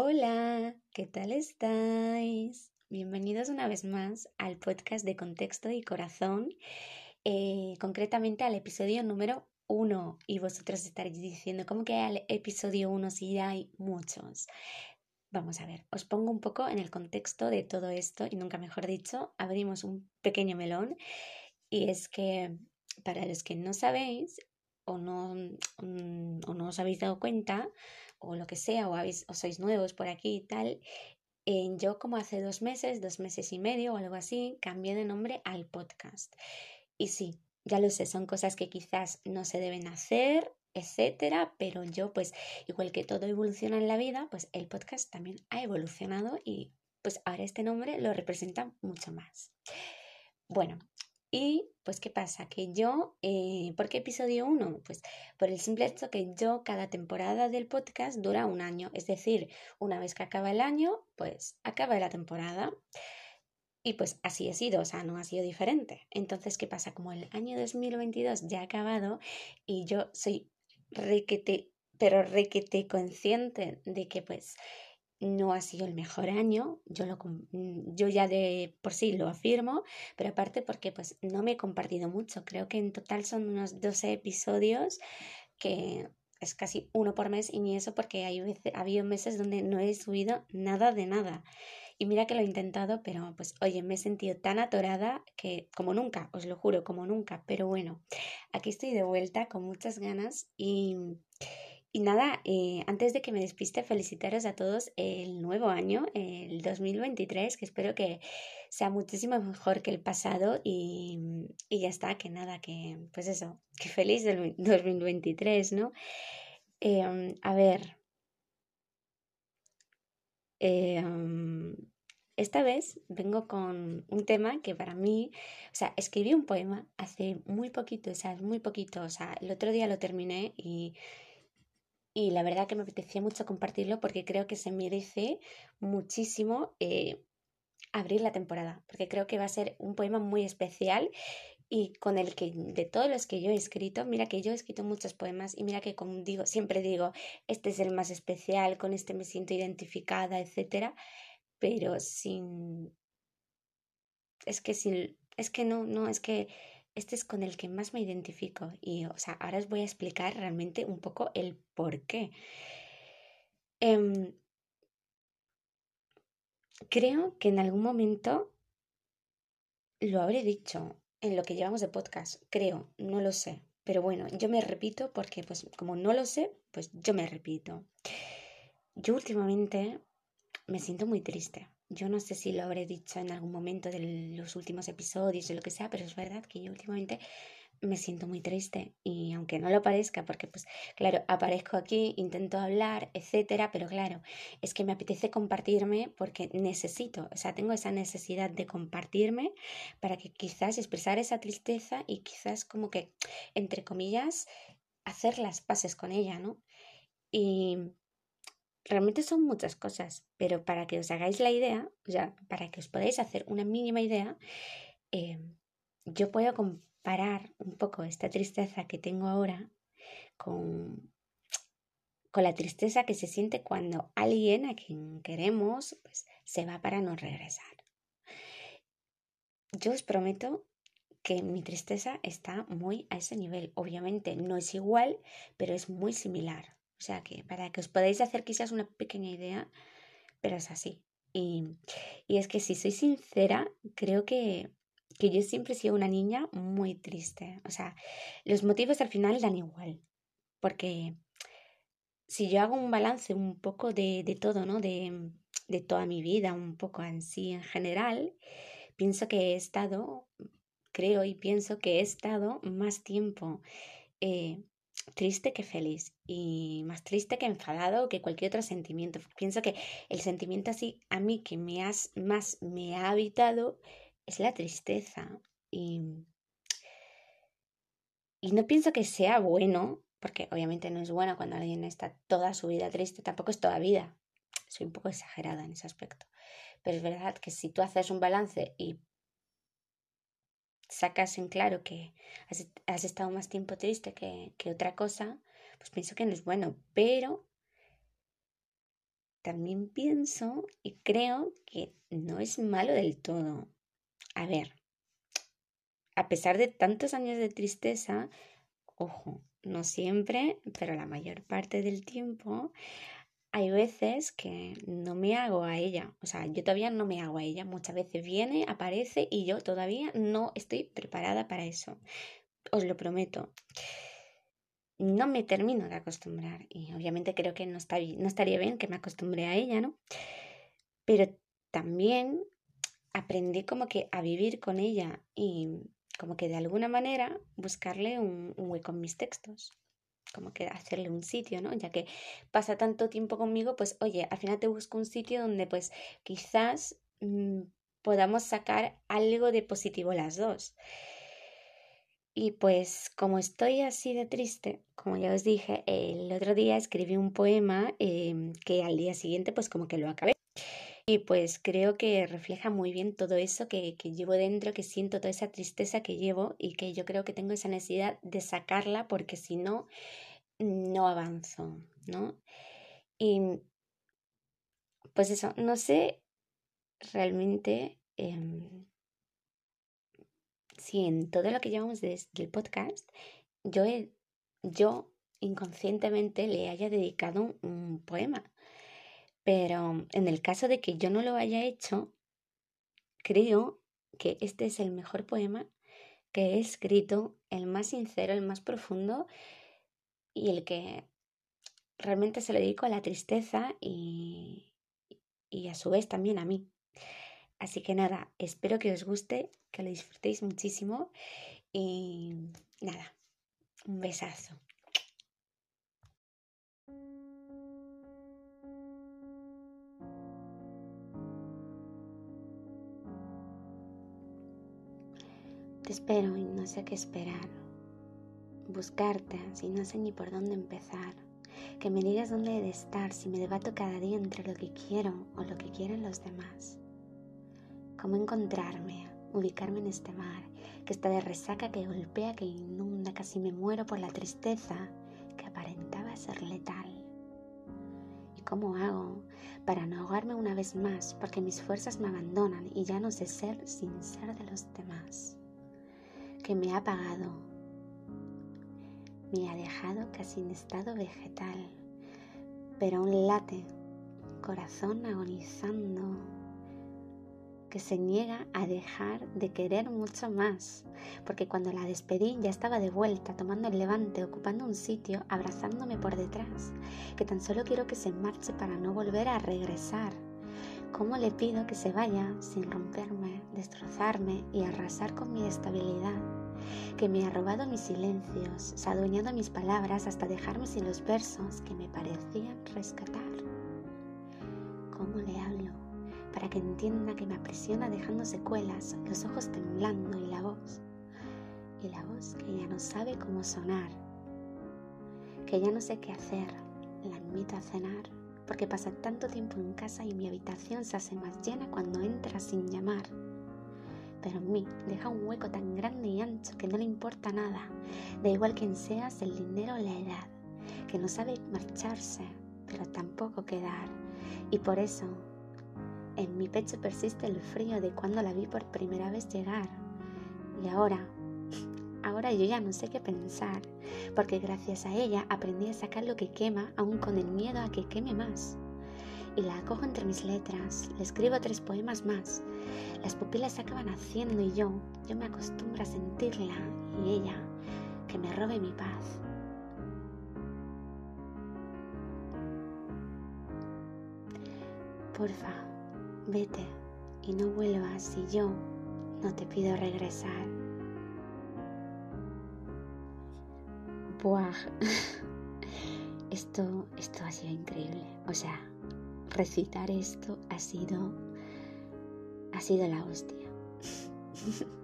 Hola, ¿qué tal estáis? Bienvenidos una vez más al podcast de Contexto y Corazón, concretamente al episodio número 1. Y vosotros estaréis diciendo, ¿cómo que al episodio 1 si ya hay muchos? Vamos a ver, os pongo un poco en el contexto de todo esto y nunca mejor dicho, abrimos un pequeño melón. Y es que para los que no sabéis o no os habéis dado cuenta o lo que sea o sois nuevos por aquí y tal, yo como hace 2 meses y medio o algo así, cambié de nombre al podcast. Y sí, ya lo sé, son cosas que quizás no se deben hacer, etcétera, pero yo pues igual que todo evoluciona en la vida, pues el podcast también ha evolucionado y pues ahora este nombre lo representa mucho más. Bueno, y pues ¿qué pasa? Que yo, ¿por qué episodio 1? Pues por el simple hecho que yo cada temporada del podcast dura un año, es decir, una vez que acaba el año, pues acaba la temporada. Y pues así ha sido, o sea, no ha sido diferente. Entonces, ¿qué pasa? Como el año 2022 ya ha acabado y yo soy requete consciente de que pues no ha sido el mejor año, yo ya de por sí lo afirmo, pero aparte porque pues no me he compartido mucho, creo que en total son unos 12 episodios que es casi uno por mes y ni eso porque había meses donde no he subido nada de nada. Y mira que lo he intentado, pero pues oye, me he sentido tan atorada que como nunca, os lo juro, como nunca. Pero bueno, aquí estoy de vuelta con muchas ganas y nada, antes de que me despiste, felicitaros a todos el nuevo año, el 2023, que espero que sea muchísimo mejor que el pasado y ya está, que nada, que pues eso, que feliz del 2023, ¿no? A ver... esta vez vengo con un tema que para mí, o sea, escribí un poema hace muy poquito, el otro día lo terminé y la verdad que me apetecía mucho compartirlo porque creo que se merece muchísimo abrir la temporada, porque creo que va a ser un poema muy especial y con el que, de todos los que yo he escrito, mira que yo he escrito muchos poemas y mira que siempre digo, este es el más especial, con este me siento identificada, etcétera, pero este es con el que más me identifico y, o sea, ahora os voy a explicar realmente un poco el por qué. Creo que en algún momento lo habré dicho en lo que llevamos de podcast, creo, no lo sé, pero bueno, yo me repito porque pues como no lo sé, pues yo me repito. Yo últimamente me siento muy triste, yo no sé si lo habré dicho en algún momento de los últimos episodios o lo que sea, pero es verdad que yo últimamente me siento muy triste y aunque no lo parezca, porque pues claro, aparezco aquí, intento hablar, etcétera, pero claro, es que me apetece compartirme porque necesito, o sea, tengo esa necesidad de compartirme para que quizás expresar esa tristeza y quizás como que, entre comillas, hacer las paces con ella, ¿no? Y realmente son muchas cosas, pero para que os hagáis la idea, o sea, para que os podáis hacer una mínima idea, yo puedo comparar un poco esta tristeza que tengo ahora con la tristeza que se siente cuando alguien a quien queremos pues, se va para no regresar. Yo os prometo que mi tristeza está muy a ese nivel. Obviamente no es igual, pero es muy similar. O sea que para que os podáis hacer quizás una pequeña idea, pero es así. Y es que si soy sincera, creo que yo siempre he sido una niña muy triste. O sea, los motivos al final dan igual. Porque si yo hago un balance un poco de todo, ¿no? De toda mi vida, un poco en sí en general, creo y pienso que he estado más tiempo triste que feliz y más triste que enfadado que cualquier otro sentimiento. Pienso que el sentimiento así a mí que más me ha habitado es la tristeza y no pienso que sea bueno, porque obviamente no es bueno cuando alguien está toda su vida triste, tampoco es toda vida, soy un poco exagerada en ese aspecto, pero es verdad que si tú haces un balance y sacas en claro que has estado más tiempo triste que otra cosa, pues pienso que no es bueno, pero también pienso y creo que no es malo del todo. A ver, a pesar de tantos años de tristeza, ojo, no siempre, pero la mayor parte del tiempo, hay veces que no me hago a ella. O sea, yo todavía no me hago a ella. Muchas veces viene, aparece y yo todavía no estoy preparada para eso. Os lo prometo. No me termino de acostumbrar. Y obviamente creo que no estaría bien que me acostumbre a ella, ¿no? Pero también aprendí como que a vivir con ella y como que de alguna manera buscarle un hueco en mis textos. Como que hacerle un sitio, ¿no? Ya que pasa tanto tiempo conmigo, pues oye, al final te busco un sitio donde pues quizás podamos sacar algo de positivo las dos. Y pues como estoy así de triste, como ya os dije, el otro día escribí un poema que al día siguiente pues como que lo acabé. Y pues creo que refleja muy bien todo eso que llevo dentro, que siento toda esa tristeza que llevo y que yo creo que tengo esa necesidad de sacarla porque si no, no avanzo, ¿no? Y pues eso, no sé realmente si en todo lo que llevamos del podcast yo inconscientemente le haya dedicado un poema. Pero en el caso de que yo no lo haya hecho, creo que este es el mejor poema que he escrito, el más sincero, el más profundo y el que realmente se lo dedico a la tristeza y a su vez también a mí. Así que nada, espero que os guste, que lo disfrutéis muchísimo y nada, un besazo. Te espero y no sé qué esperar, buscarte si no sé ni por dónde empezar, que me digas dónde he de estar si me debato cada día entre lo que quiero o lo que quieren los demás, cómo encontrarme, ubicarme en este mar, que está de resaca, que golpea, que inunda, casi me muero por la tristeza que aparentaba ser letal, y cómo hago para no ahogarme una vez más porque mis fuerzas me abandonan y ya no sé ser sin ser de los demás. Que me ha apagado, me ha dejado casi en estado vegetal, pero aún late, corazón agonizando, que se niega a dejar de querer mucho más, porque cuando la despedí ya estaba de vuelta, tomando el levante, ocupando un sitio, abrazándome por detrás, que tan solo quiero que se marche para no volver a regresar. ¿Cómo le pido que se vaya sin romperme, destrozarme y arrasar con mi estabilidad? Que me ha robado mis silencios, se ha adueñado mis palabras hasta dejarme sin los versos que me parecían rescatar. ¿Cómo le hablo para que entienda que me aprisiona dejando secuelas, los ojos temblando y la voz que ya no sabe cómo sonar, que ya no sé qué hacer, la invito a cenar? Porque pasa tanto tiempo en casa y mi habitación se hace más llena cuando entra sin llamar. Pero en mí deja un hueco tan grande y ancho que no le importa nada. Da igual quién seas, el dinero o la edad. Que no sabe marcharse, pero tampoco quedar. Y por eso, en mi pecho persiste el frío de cuando la vi por primera vez llegar. Y ahora yo ya no sé qué pensar, porque gracias a ella aprendí a sacar lo que quema, aún con el miedo a que queme más. Y la acojo entre mis letras, le escribo 3 poemas más. Las pupilas se acaban haciendo y yo me acostumbro a sentirla y ella, que me robe mi paz. Porfa, vete y no vuelvas si yo no te pido regresar. Buah, esto ha sido increíble, o sea, recitar esto ha sido la hostia.